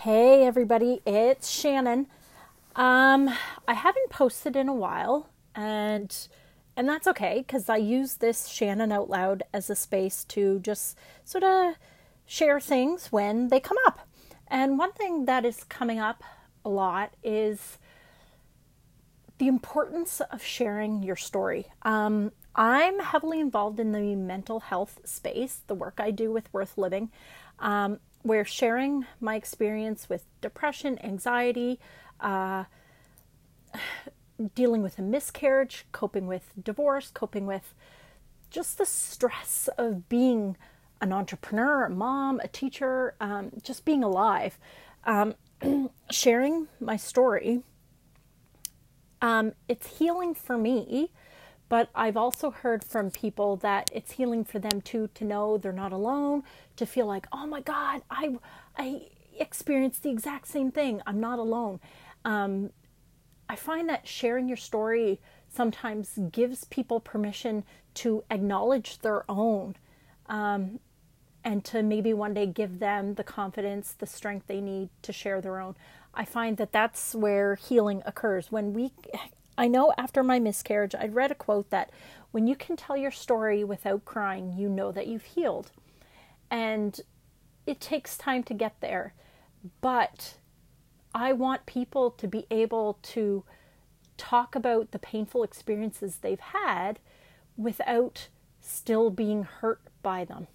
Hey everybody, it's Shannon. I haven't posted in a while, and that's okay, because I use this Shannon Out Loud as a space to just sort of share things when they come up. And one thing that is coming up a lot is the importance of sharing your story. I'm heavily involved in the mental health space, the work I do with Worth Living, where sharing my experience with depression, anxiety, dealing with a miscarriage, coping with divorce, coping with just the stress of being an entrepreneur, a mom, a teacher, just being alive, sharing my story. It's healing for me, but I've also heard from people that it's healing for them too, to know they're not alone, to feel like, oh my God, I experienced the exact same thing. I'm not alone. I find that sharing your story sometimes gives people permission to acknowledge their own, and to maybe one day give them the confidence, the strength they need to share their own. I find that that's where healing occurs. I know after my miscarriage, I read a quote that when you can tell your story without crying, you know that you've healed. And it takes time to get there. But I want people to be able to talk about the painful experiences they've had without still being hurt by them.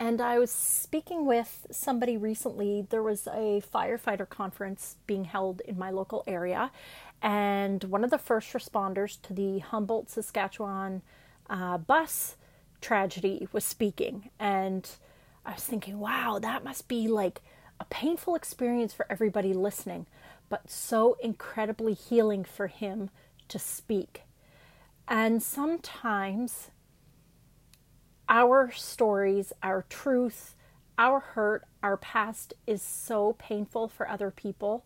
And I was speaking with somebody recently. There was a firefighter conference being held in my local area. And one of the first responders to the Humboldt, Saskatchewan bus tragedy was speaking. And I was thinking, wow, that must be like a painful experience for everybody listening, but so incredibly healing for him to speak. And sometimes our stories, our truth, our hurt, our past is so painful for other people,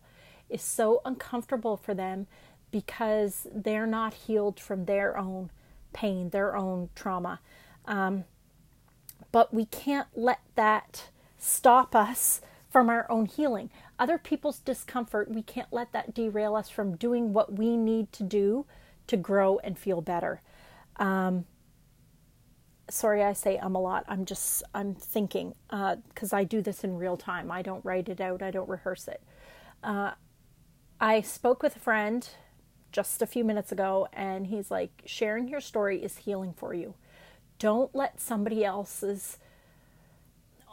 is so uncomfortable for them because they're not healed from their own pain, their own trauma. But we can't let that stop us from our own healing. Other people's discomfort, we can't let that derail us from doing what we need to do to grow and feel better. Sorry, I say a lot. I'm thinking, because I do this in real time. I don't write it out. I don't rehearse it. I spoke with a friend just a few minutes ago, and he's like, sharing your story is healing for you. Don't let somebody else's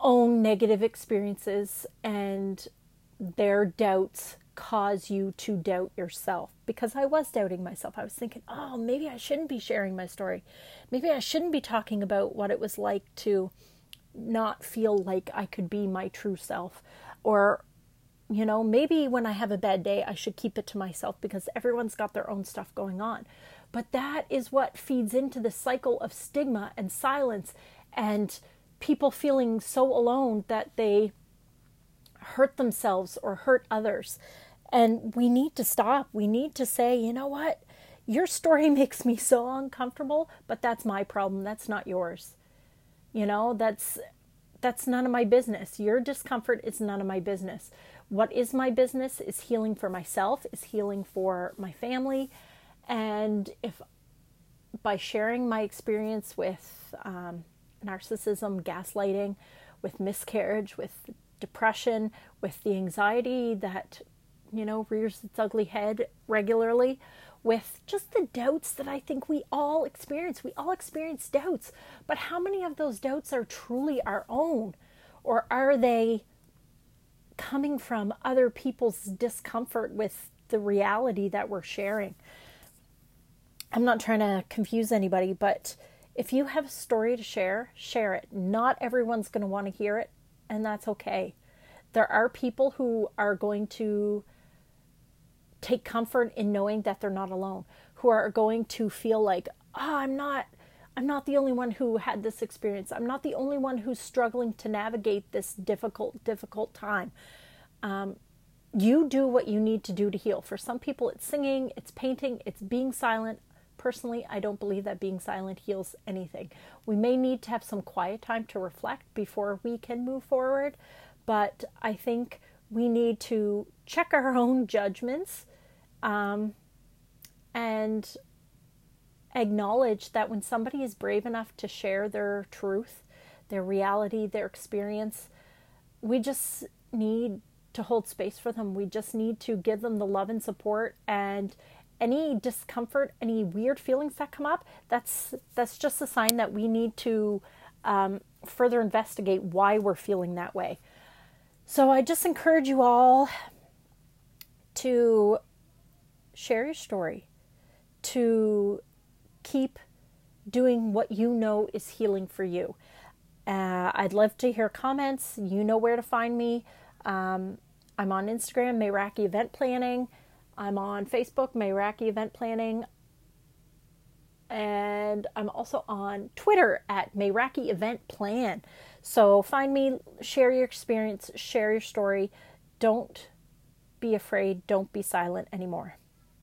own negative experiences and their doubts cause you to doubt yourself, because I was doubting myself. I was thinking, oh, maybe I shouldn't be sharing my story. Maybe I shouldn't be talking about what it was like to not feel like I could be my true self. Or, you know, maybe when I have a bad day, I should keep it to myself because everyone's got their own stuff going on. But that is what feeds into the cycle of stigma and silence and people feeling so alone that they hurt themselves or hurt others. And we need to stop. We need to say, you know what? Your story makes me so uncomfortable, but that's my problem. That's not yours. You know, that's none of my business. Your discomfort is none of my business. What is my business is healing for myself, is healing for my family. And if by sharing my experience with narcissism, gaslighting, with miscarriage, with depression, with the anxiety that, you know, rears its ugly head regularly, with just the doubts that I think we all experience. We all experience doubts, but how many of those doubts are truly our own? Or are they coming from other people's discomfort with the reality that we're sharing? I'm not trying to confuse anybody, but if you have a story to share, share it. Not everyone's going to want to hear it, and that's okay. There are people who are going to take comfort in knowing that they're not alone, who are going to feel like, oh, I'm not the only one who had this experience. I'm not the only one who's struggling to navigate this difficult time. You do what you need to do to heal. For some people, it's singing, it's painting, it's being silent. Personally, I don't believe that being silent heals anything. We may need to have some quiet time to reflect before we can move forward, But I think we need to check our own judgments and acknowledge that when somebody is brave enough to share their truth, their reality, their experience, we just need to hold space for them. We just need to give them the love and support, and any discomfort, any weird feelings that come up, that's just a sign that we need to further investigate why we're feeling that way. So I just encourage you all to share your story, to keep doing what you know is healing for you. I'd love to hear comments. You know where to find me. I'm on Instagram, Meraki Event Planning. I'm on Facebook, Meraki Event Planning. And I'm also on Twitter at Meraki Event Plan. So find me, share your experience, share your story. Don't be afraid. Don't be silent anymore.